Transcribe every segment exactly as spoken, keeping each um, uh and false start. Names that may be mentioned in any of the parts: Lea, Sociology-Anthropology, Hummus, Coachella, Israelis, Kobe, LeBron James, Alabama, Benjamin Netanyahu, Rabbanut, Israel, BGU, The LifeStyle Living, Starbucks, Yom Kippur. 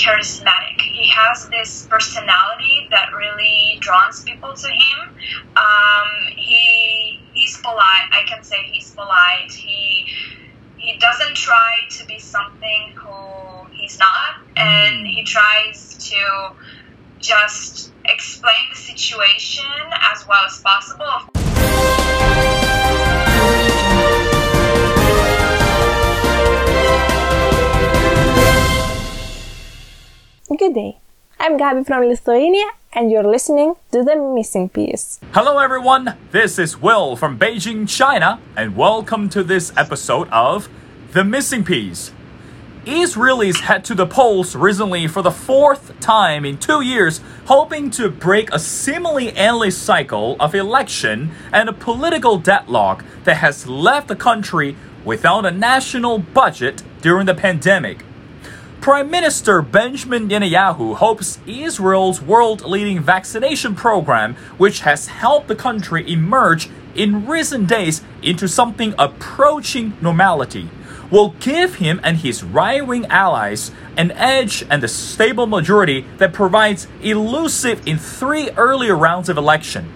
charismatic. He has this personality that really draws people to him. Um, he he's polite. I can say he's polite. He he doesn't try to be something who he's not, and he tries to just explain the situation as well as possible. Good day. I'm Gabi from Lithuania, and you're listening to The Missing Piece. Hello everyone, this is Will from Beijing, China, and welcome to this episode of The Missing Piece. Israelis head to the polls recently for the fourth time in two years, hoping to break a seemingly endless cycle of election and a political deadlock that has left the country without a national budget during the pandemic. Prime Minister Benjamin Netanyahu hopes Israel's world-leading vaccination program, which has helped the country emerge in recent days into something approaching normality, will give him and his right-wing allies an edge and a stable majority that provides elusive in three earlier rounds of election.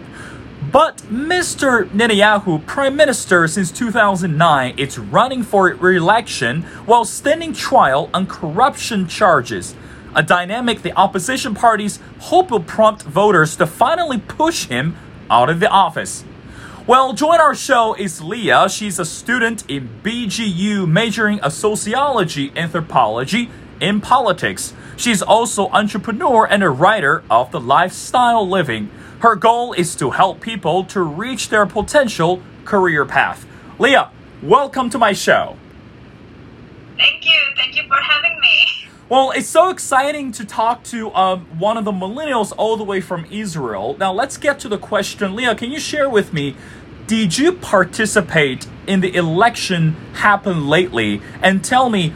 But Mister Netanyahu, Prime Minister since two thousand nine, is running for re-election while standing trial on corruption charges, a dynamic the opposition parties hope will prompt voters to finally push him out of the office. Well, join our show is Leah. She's a student in B G U majoring in Sociology-Anthropology in Politics. She's also an entrepreneur and a writer of The LifeStyle Living. Her goal is to help people to reach their potential career path. Leah, welcome to my show. Thank you. Thank you for having me. Well, it's so exciting to talk to um, one of the millennials all the way from Israel. Now, let's get to the question. Leah, can you share with me, did you participate in the election happened lately? And tell me,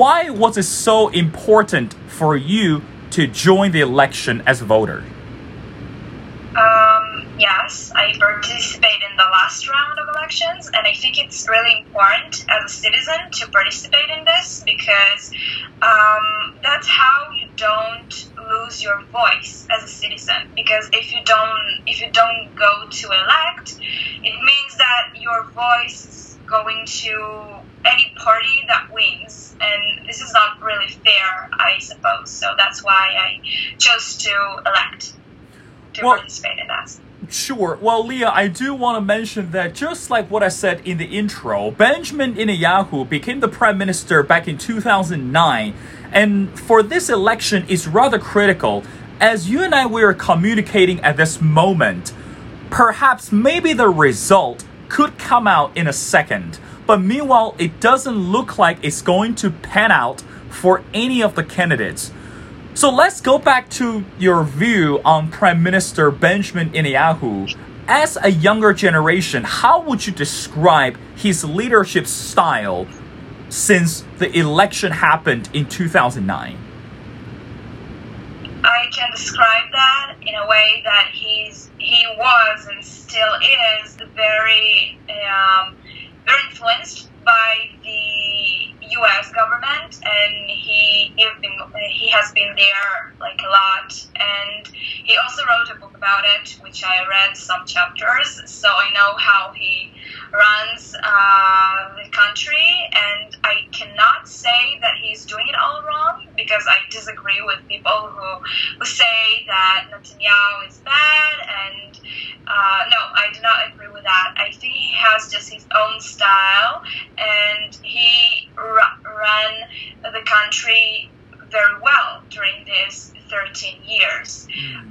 why was it so important for you to join the election as a voter? Um, yes, I participate in the last round of elections, and I think it's really important as a citizen to participate in this because um, that's how you don't lose your voice as a citizen. Because if you don't, if you don't go to elect, it means that your voice is going to any party that wins, and this is not really fair, I suppose. So that's why I chose to elect. Well, sure. Well, Leah, I do want to mention that just like what I said in the intro, Benjamin Netanyahu became the prime minister back in two thousand nine. And for this election, it's rather critical. As you and I we are communicating at this moment, perhaps maybe the result could come out in a second. But meanwhile, it doesn't look like it's going to pan out for any of the candidates. So let's go back to your view on Prime Minister Benjamin Netanyahu. As a younger generation, how would you describe his leadership style since the election happened in two thousand nine? I can describe that in a way that he's he was and still is very um, very influenced by the U S government, and he he has been there like a lot, and he also wrote a book about it, which I read some chapters, so I know how he runs uh, the country, and I cannot say that he's doing it all wrong, because I disagree with people who, who say that Netanyahu is bad, and uh, no, I do not agree with that. I think he has just his own style, and he r- ran the country very well during these thirteen years.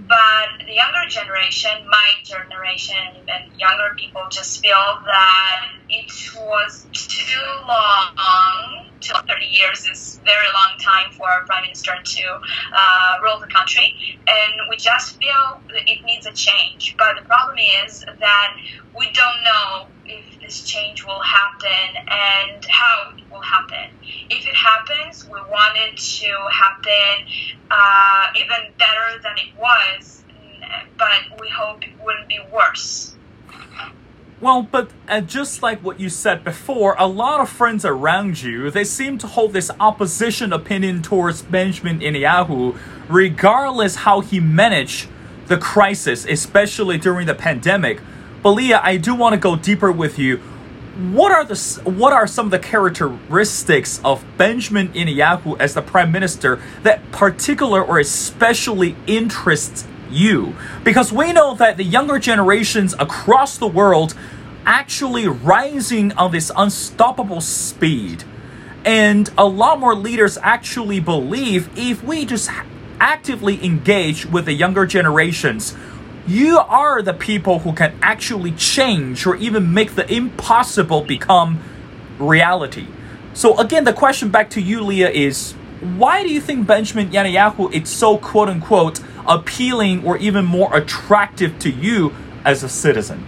But the younger generation, my generation, and younger people just feel that it was too long. thirty years is a very long time for a prime minister to uh, rule the country, and we just feel that it needs a change. But the problem is that we don't know if this change will happen and how it will happen. If it happens, we want it to happen uh, even better than it was, but we hope it wouldn't be worse. Well, but uh, just like what you said before, a lot of friends around you, they seem to hold this opposition opinion towards Benjamin Netanyahu, regardless how he managed the crisis, especially during the pandemic. But Leah, I do want to go deeper with you. What are the what are some of the characteristics of Benjamin Netanyahu as the prime minister that particular or especially interests you? Because we know that the younger generations across the world actually rising on this unstoppable speed, and a lot more leaders actually believe if we just actively engage with the younger generations, you are the people who can actually change or even make the impossible become reality. So again, the question back to you, Leah, is why do you think Benjamin Netanyahu is so quote-unquote appealing or even more attractive to you as a citizen?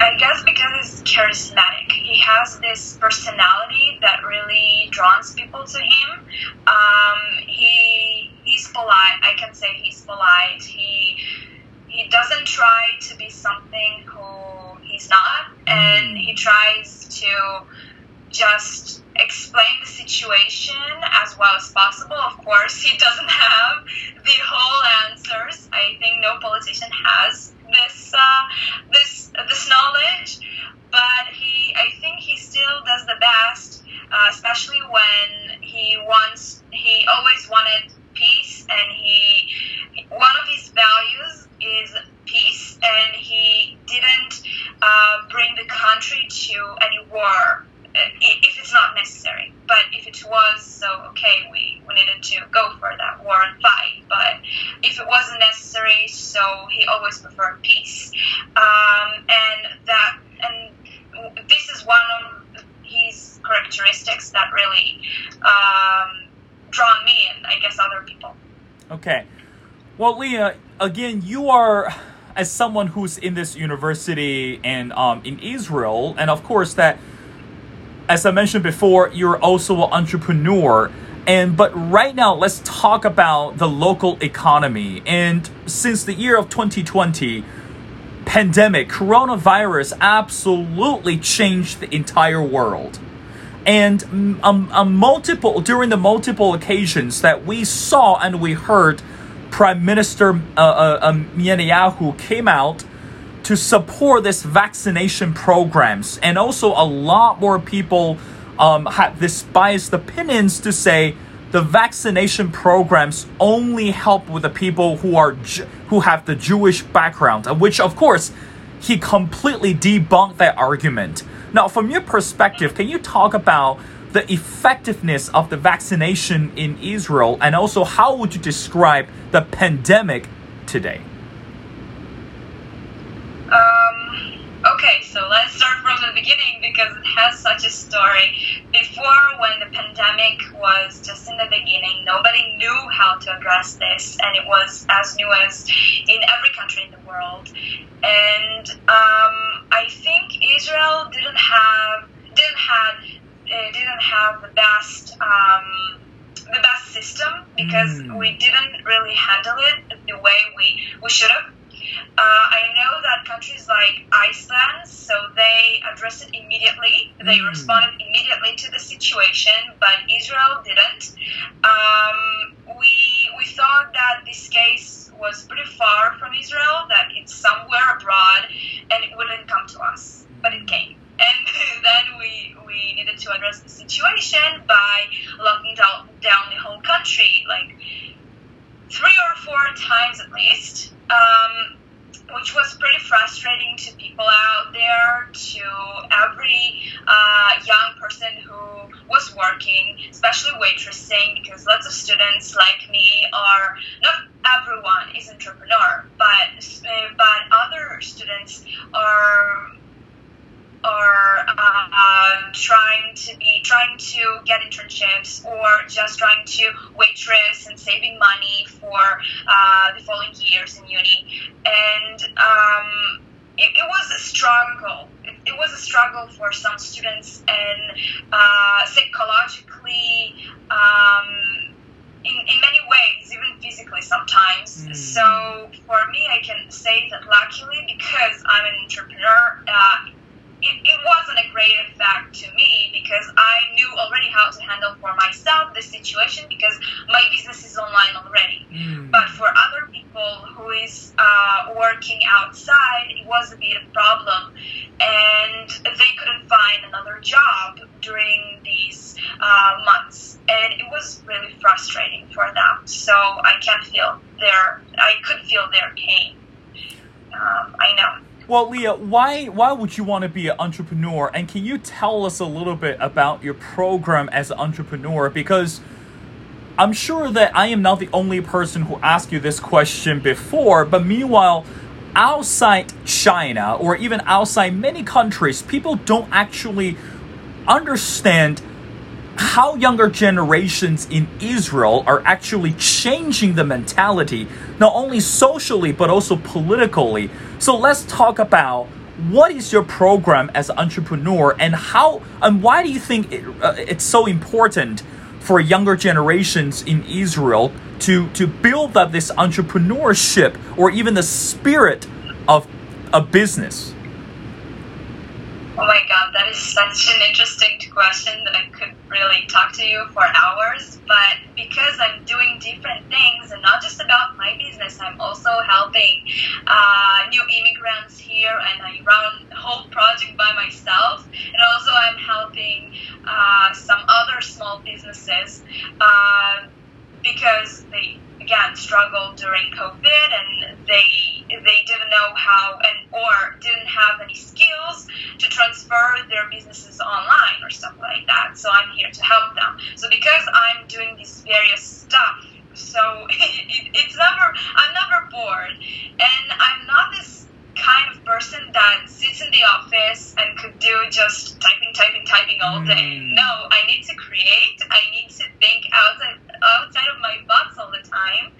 I guess because he's charismatic. He has this personality that really draws people to him. Um, he he's polite. I can say he's polite. He he doesn't try to be something who he's not, and he tries to just explain the situation as well as possible. Of course, he doesn't have the whole answers. I think no politician has this uh, this this knowledge, but he, I think, he still does the best, uh, especially when he wants. He always wanted peace, and he one of his values is peace, and he didn't uh, bring the country to any war. If it's not necessary, but if it was, so okay, we, we needed to go for that war and fight, but if it wasn't necessary, so he always preferred peace, um, and that, and this is one of his characteristics that really um, drawn me and I guess other people. Okay, well, Leah, again, you are as someone who's in this university and um, in Israel, and of course that. As I mentioned before, you're also an entrepreneur. And but right now, let's talk about the local economy. And since the year of twenty twenty, pandemic, coronavirus absolutely changed the entire world. And um, um, multiple during the multiple occasions that we saw and we heard Prime Minister uh, uh, uh, Netanyahu came out to support this vaccination programs. And also a lot more people um, have this biased opinions to say the vaccination programs only help with the people who are who have the Jewish background, which of course he completely debunked that argument. Now, from your perspective, can you talk about the effectiveness of the vaccination in Israel, and also how would you describe the pandemic today? Um, okay, so let's start from the beginning because it has such a story. Before, when the pandemic was just in the beginning, nobody knew how to address this, and it was as new as in every country in the world. And um, I think Israel didn't have didn't have uh, didn't have the best um, the best system because mm. we didn't really handle it the way we, we should have. Uh, I know that countries like Iceland, so they addressed it immediately. They responded immediately to the situation, but Israel didn't. Um, we we thought that this case was pretty far from Israel, that it's somewhere abroad, and it wouldn't come to us, but it came. And then we, we needed to address the situation by locking down, down the whole country, like three or four times at least. Um, which was pretty frustrating to people out there, to every uh, young person who was working, especially waitressing, because lots of students like me are, not everyone is entrepreneur, but uh, but other students are are uh, uh, trying to be trying to get internships or just trying to waitress and saving money for uh, the following years in uni. And um, it, it was a struggle. It, it was a struggle for some students, and uh, psychologically, um, in, in many ways, even physically sometimes. Mm. So for me, I can say that luckily, because I'm out this situation because my business is online already. Mm. But for other people who is uh, working outside, it was a bit of a problem, and they couldn't find another job during these uh, months, and it was really frustrating for them. So I can feel their, I could feel their pain. Um, I know. Well, Leah, why why would you want to be an entrepreneur? And can you tell us a little bit about your program as an entrepreneur? Because I'm sure that I am not the only person who asked you this question before. But meanwhile, outside China or even outside many countries, people don't actually understand how younger generations in Israel are actually changing the mentality, not only socially, but also politically. So let's talk about what is your program as an entrepreneur, and how and why do you think it, uh, it's so important for younger generations in Israel to, to build up this entrepreneurship or even the spirit of a business? Oh my God, that is such an interesting question that I could really talk to you for hours. But because I'm doing different things and not just about my business, I'm also helping uh, new immigrants here, and I run a whole project by myself. And also I'm helping uh, some other small businesses uh, because they, again, struggled during COVID, and they they didn't know how and or didn't have any skills to transfer their businesses online or stuff like that. So I'm here to help them. So because I'm doing this various stuff, so it, it, it's never I'm never bored, and I'm not this kind of person that sits in the office and could do just typing, typing, typing all day. No, I need to create. I need to think outside outside of my box all the time.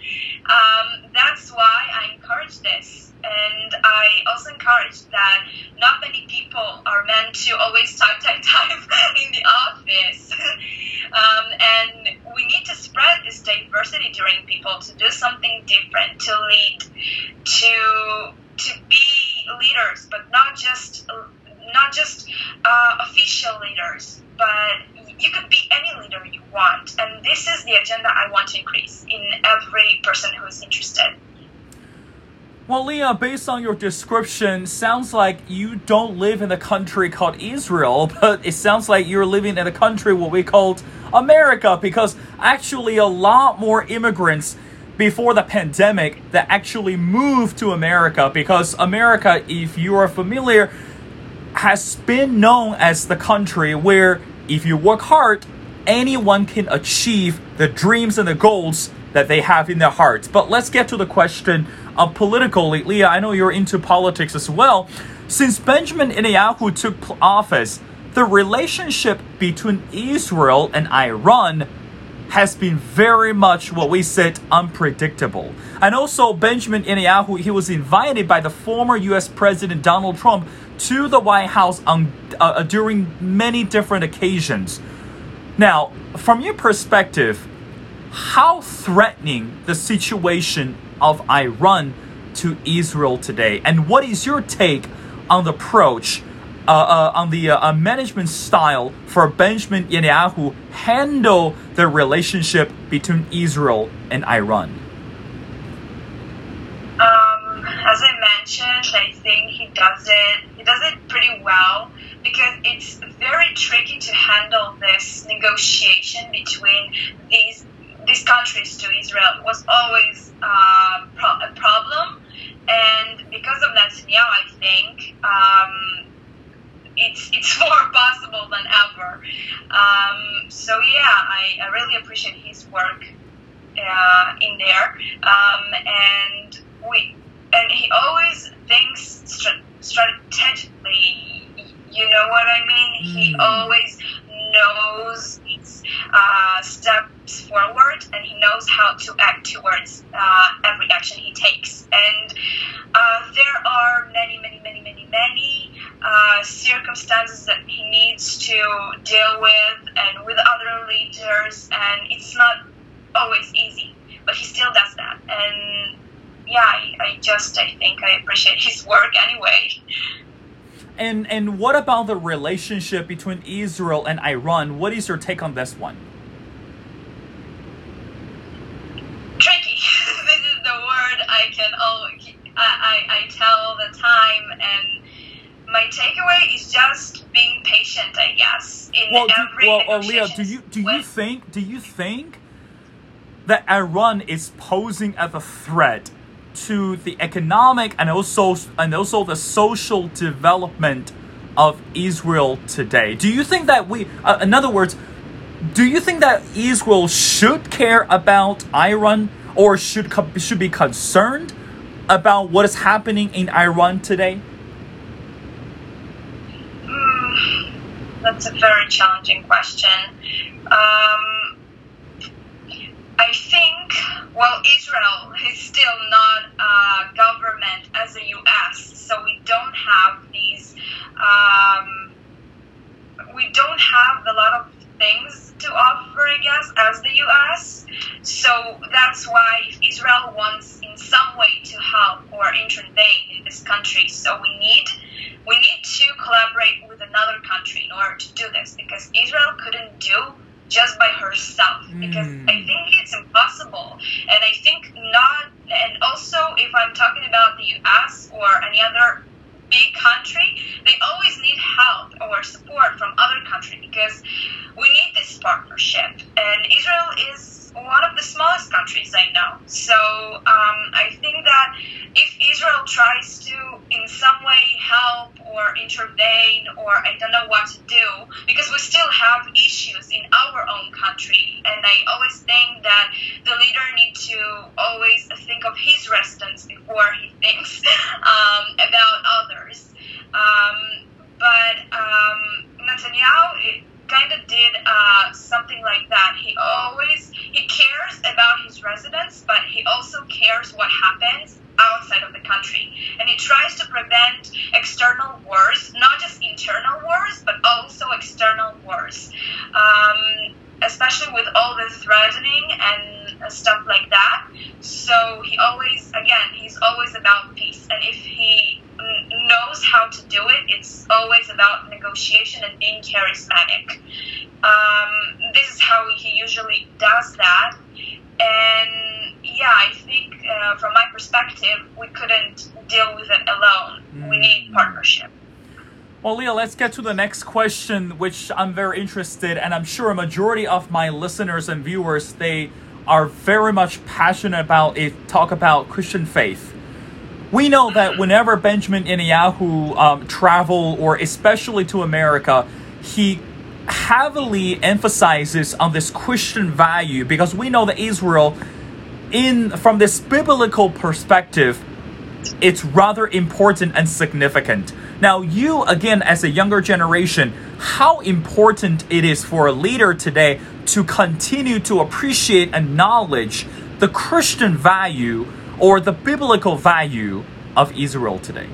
Um, that's why I encourage this. And I also encourage that not many people are meant to always type, type, type in the office. um, and we need to spread this diversity during people to do something different, to lead, to... to be leaders, but not just not just uh, official leaders, but you could be any leader you want. And this is the agenda I want to increase in every person who is interested. Well, Leah, based on your description, sounds like you don't live in a country called Israel, but it sounds like you're living in a country what we called America, because actually a lot more immigrants before the pandemic that actually moved to America, because America, if you are familiar, has been known as the country where if you work hard, anyone can achieve the dreams and the goals that they have in their hearts. But let's get to the question of politically. Leah, I know you're into politics as well. Since Benjamin Netanyahu took office, the relationship between Israel and Iran has been very much what we said unpredictable. And also Benjamin Netanyahu, he was invited by the former U S President Donald Trump to the White House on, uh, during many different occasions. Now, from your perspective, how threatening the situation of Iran to Israel today? And what is your take on the approach Uh, uh, on the uh, uh, management style for Benjamin Netanyahu handle the relationship between Israel and Iran? Um, as I mentioned, I think he does it. He does it pretty well, because it's very tricky to handle this negotiation between these these countries to Israel. It was always uh, pro- a problem, and because of Netanyahu, I think. Um, It's it's more possible than ever. Um, so yeah, I, I really appreciate his work uh, in there, um, and we and he always thinks str- strategically. You know what I mean? Mm-hmm. He always knows his uh, steps forward, and he knows how to act towards uh, every action he takes. And uh, there are many, many, many, many, many. Uh, circumstances that he needs to deal with, and with other leaders, and it's not always easy, but he still does that. And yeah, I, I just I think I appreciate his work anyway. And and what about the relationship between Israel and Iran? What is your take on this one? kid, oh, I, I, I tell the time, and my takeaway is just being patient, I guess, in well, every do, well, Leah, do you do you think do you think that Iran is posing as a threat to the economic and also and also the social development of Israel today? Do you think that we, uh, in other words, do you think that Israel should care about Iran, or should co- should be concerned about what is happening in Iran today? Mm, that's a very challenging question. Um, I think, well, Israel is still not a government as the U S, so we don't have these, um, we don't have a lot of things to offer, I guess, as the U S. So that's why Israel wants in some way to help or intervene in this country. So we need we need to collaborate with another country in order to do this, because Israel couldn't do just by herself, because mm. I think it's impossible. And I think not, and also if I'm talking about the U S or any other big country, they always need help or support from other countries, because we need this partnership, and Israel is one of the smallest countries I know. So um, I think that if Israel tries to in some way help or intervene, or I don't know what to do, because we still have issues in our own country, and I always think that the leader needs to always think of his residents before he thinks um, about others. Um, but um, Netanyahu it, kind of did uh, something like that. He always, he cares about his residents, but he also cares what happens outside of the country. And he tries to prevent external wars, not just internal wars, but also external wars. Um, especially with all the threatening and stuff like that. So he always, again, he's always about peace. And if he knows how to do it, it's always about negotiation and being charismatic. Um, this is how he usually does that. And yeah, I think uh, from my perspective, we couldn't deal with it alone. Mm. We need partnership. Well, Leah, let's get to the next question, which I'm very interested, and I'm sure a majority of my listeners and viewers, they are very much passionate about it. Talk about Christian faith. We know that whenever Benjamin Netanyahu um, travel, or especially to America, he heavily emphasizes on this Christian value, because we know that Israel, in from this biblical perspective, it's rather important and significant. Now, you, again, as a younger generation, how important it is for a leader today to continue to appreciate and acknowledge the Christian value or the biblical value of Israel today?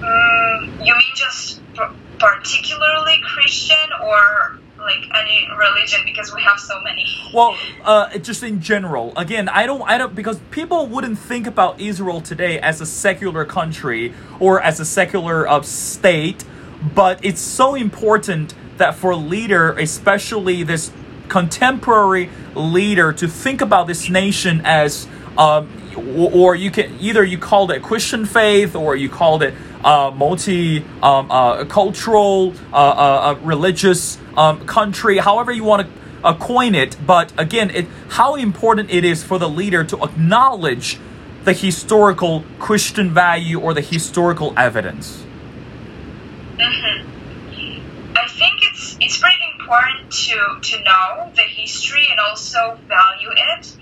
Mm, you mean just p- particularly Christian, or like any religion, because we have so many? Well, uh, just in general. Again, I don't, I don't, because people wouldn't think about Israel today as a secular country or as a secular uh, state, but it's so important that for a leader, especially this contemporary leader, to think about this nation as, um, or you can either you called it Christian faith, or you called it uh, multi um, uh, cultural, uh, uh, religious. Um, country, however you want to uh, coin it, but again, it, how important it is for the leader to acknowledge the historical Christian value or the historical evidence. Mm-hmm. I think it's it's pretty important to to know the history and also value it,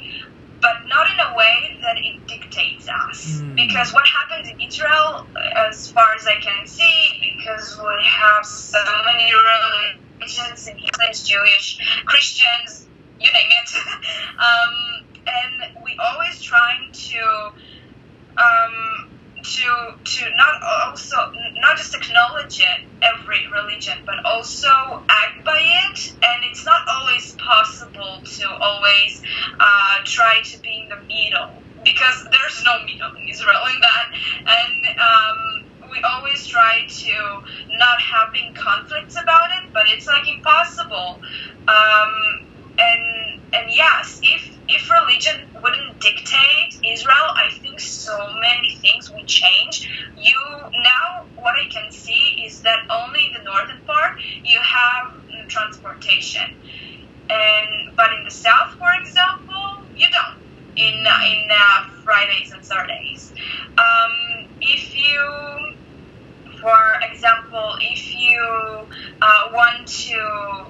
but not in a way that it dictates us. Mm. Because what happens in Israel, as far as I can see, because we have so many really Christians and Muslims, Jewish, Christians, you name it. um, and we always trying to, um, to, to not also, not just acknowledge it, every religion, but also act by it. And it's not always possible to always uh, try to be in the middle, because there's no middle in Israel in that. And, um, we always try to not having conflicts about it, but it's like impossible. Um, and And yes, if if religion wouldn't dictate Israel, I think so many things would change. You now, what I can see is that only in the northern part you have transportation, and but in the south, for example, you don't. In in uh, Fridays and Saturdays, um, if you. For example, if you uh, want to,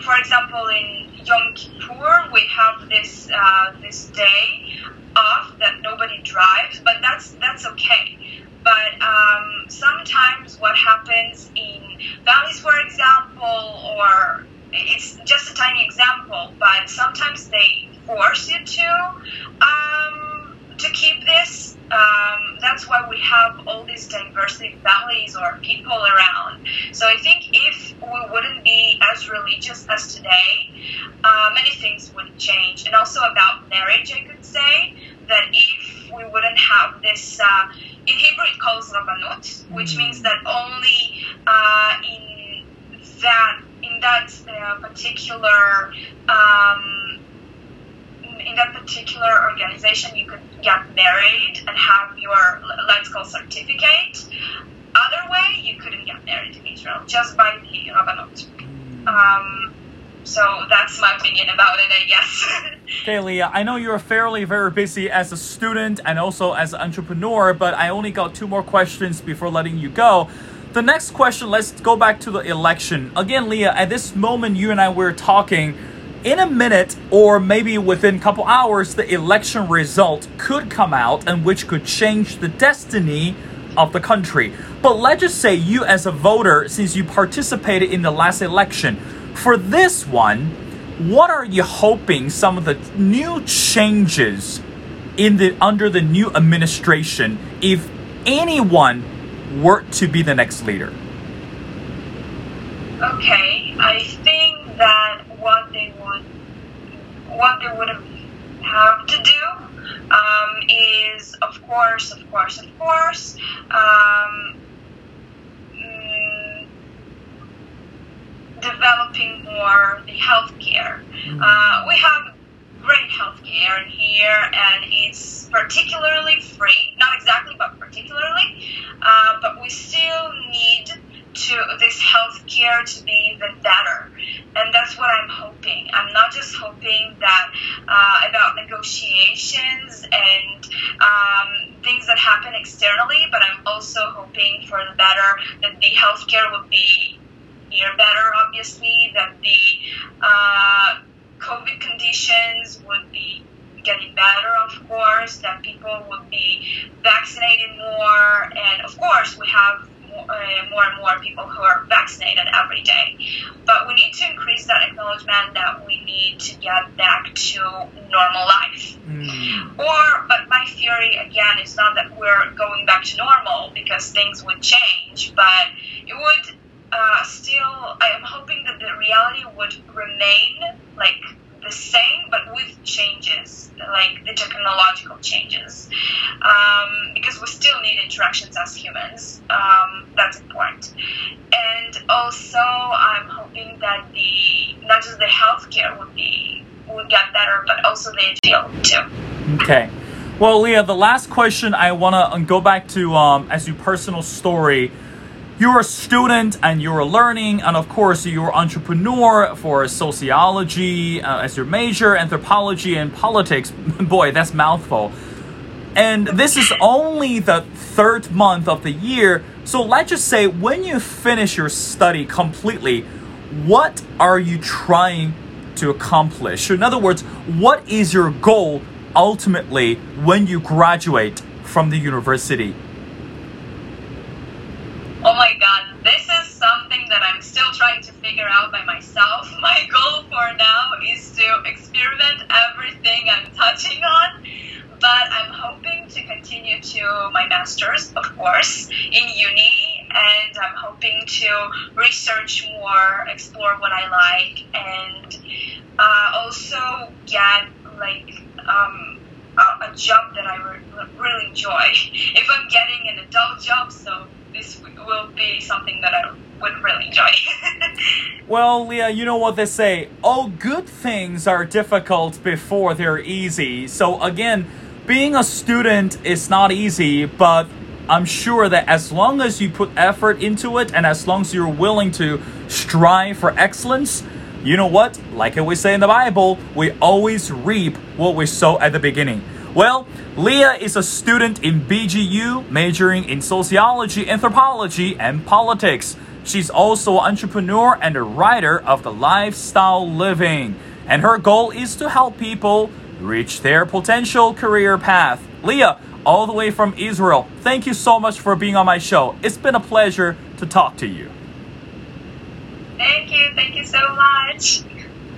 for example, in Yom Kippur, we have this uh, this day off that nobody drives, but that's that's okay. But um, sometimes what happens in valleys, for example, or it's just a tiny example, but sometimes they force you to um, to keep this. Um, that's why we have all these diverse families or people around. So I think if we wouldn't be as religious as today, uh, many things would change. And also about marriage, I could say that if we wouldn't have this, uh, in Hebrew it calls Rabbanut, which means that only uh, in that in that uh, particular um, in that particular organization you could get married and have your, let's call, certificate. Other way, you couldn't get married in Israel, just by the Rabbanut. Um, so that's my opinion about it, I guess. Okay, Leah, I know you're fairly very busy as a student and also as an entrepreneur, but I only got two more questions before letting you go. The next question, let's go back to the election. Again, Leah, at this moment, you and I were talking. In a minute, or maybe within a couple hours, the election result could come out and which could change the destiny of the country. But let's just say you as a voter, since you participated in the last election, for this one, what are you hoping some of the new changes in the under the new administration, if anyone were to be the next leader? Okay, I think that what they would, what they would have to do um, is, of course, of course, of course, um, mm, developing more the healthcare. Uh, we have great healthcare in here, and it's particularly free. Not exactly, but particularly. Uh, but we still need to this healthcare to be even better. And that's what I'm hoping. I'm not just hoping that uh, about negotiations and um, things that happen externally, but I'm also hoping for the better, that the healthcare would be here better, obviously, that the uh, COVID conditions would be getting better, of course, that people would be vaccinated more. And of course, we have more and more people who are vaccinated every day. But we need to increase that acknowledgement that we need to get back to normal life. Mm. Or, but my theory, again, is not that we're going back to normal because things would change, but it would uh, still, I am hoping that the reality would remain like the same, but with changes, like the technological changes, um, because we still need interactions as humans. Um, that's important. And also, I'm hoping that the not just the healthcare would be would get better, but also the field too. Okay. Well, Leah, the last question I want to go back to um, as your personal story. You're a student and you're learning, and of course you're an entrepreneur for sociology uh, as your major, anthropology and politics. Boy, that's a mouthful. And this is only the third month of the year. So let's just say when you finish your study completely, what are you trying to accomplish? In other words, what is your goal ultimately when you graduate from the university? Oh my God, this is something that I'm still trying to figure out by myself. My goal for now is to experiment everything I'm touching on, but I'm hoping to continue to my master's, of course, in uni, and I'm hoping to research more, explore what I like, and uh, also get like um, a, a job that I re- really enjoy. If I'm getting an adult job, so this will be something that I would really enjoy. Well, Leah, you know what they say. All good things are difficult before they're easy. So again, being a student is not easy, but I'm sure that as long as you put effort into it and as long as you're willing to strive for excellence, you know what? Like we say in the Bible, we always reap what we sow at the beginning. Well, Leah is a student in B G U, majoring in sociology, anthropology, and politics. She's also an entrepreneur and a writer of The Lifestyle Living. And her goal is to help people reach their potential career path. Leah, all the way from Israel, thank you so much for being on my show. It's been a pleasure to talk to you. Thank you. Thank you so much.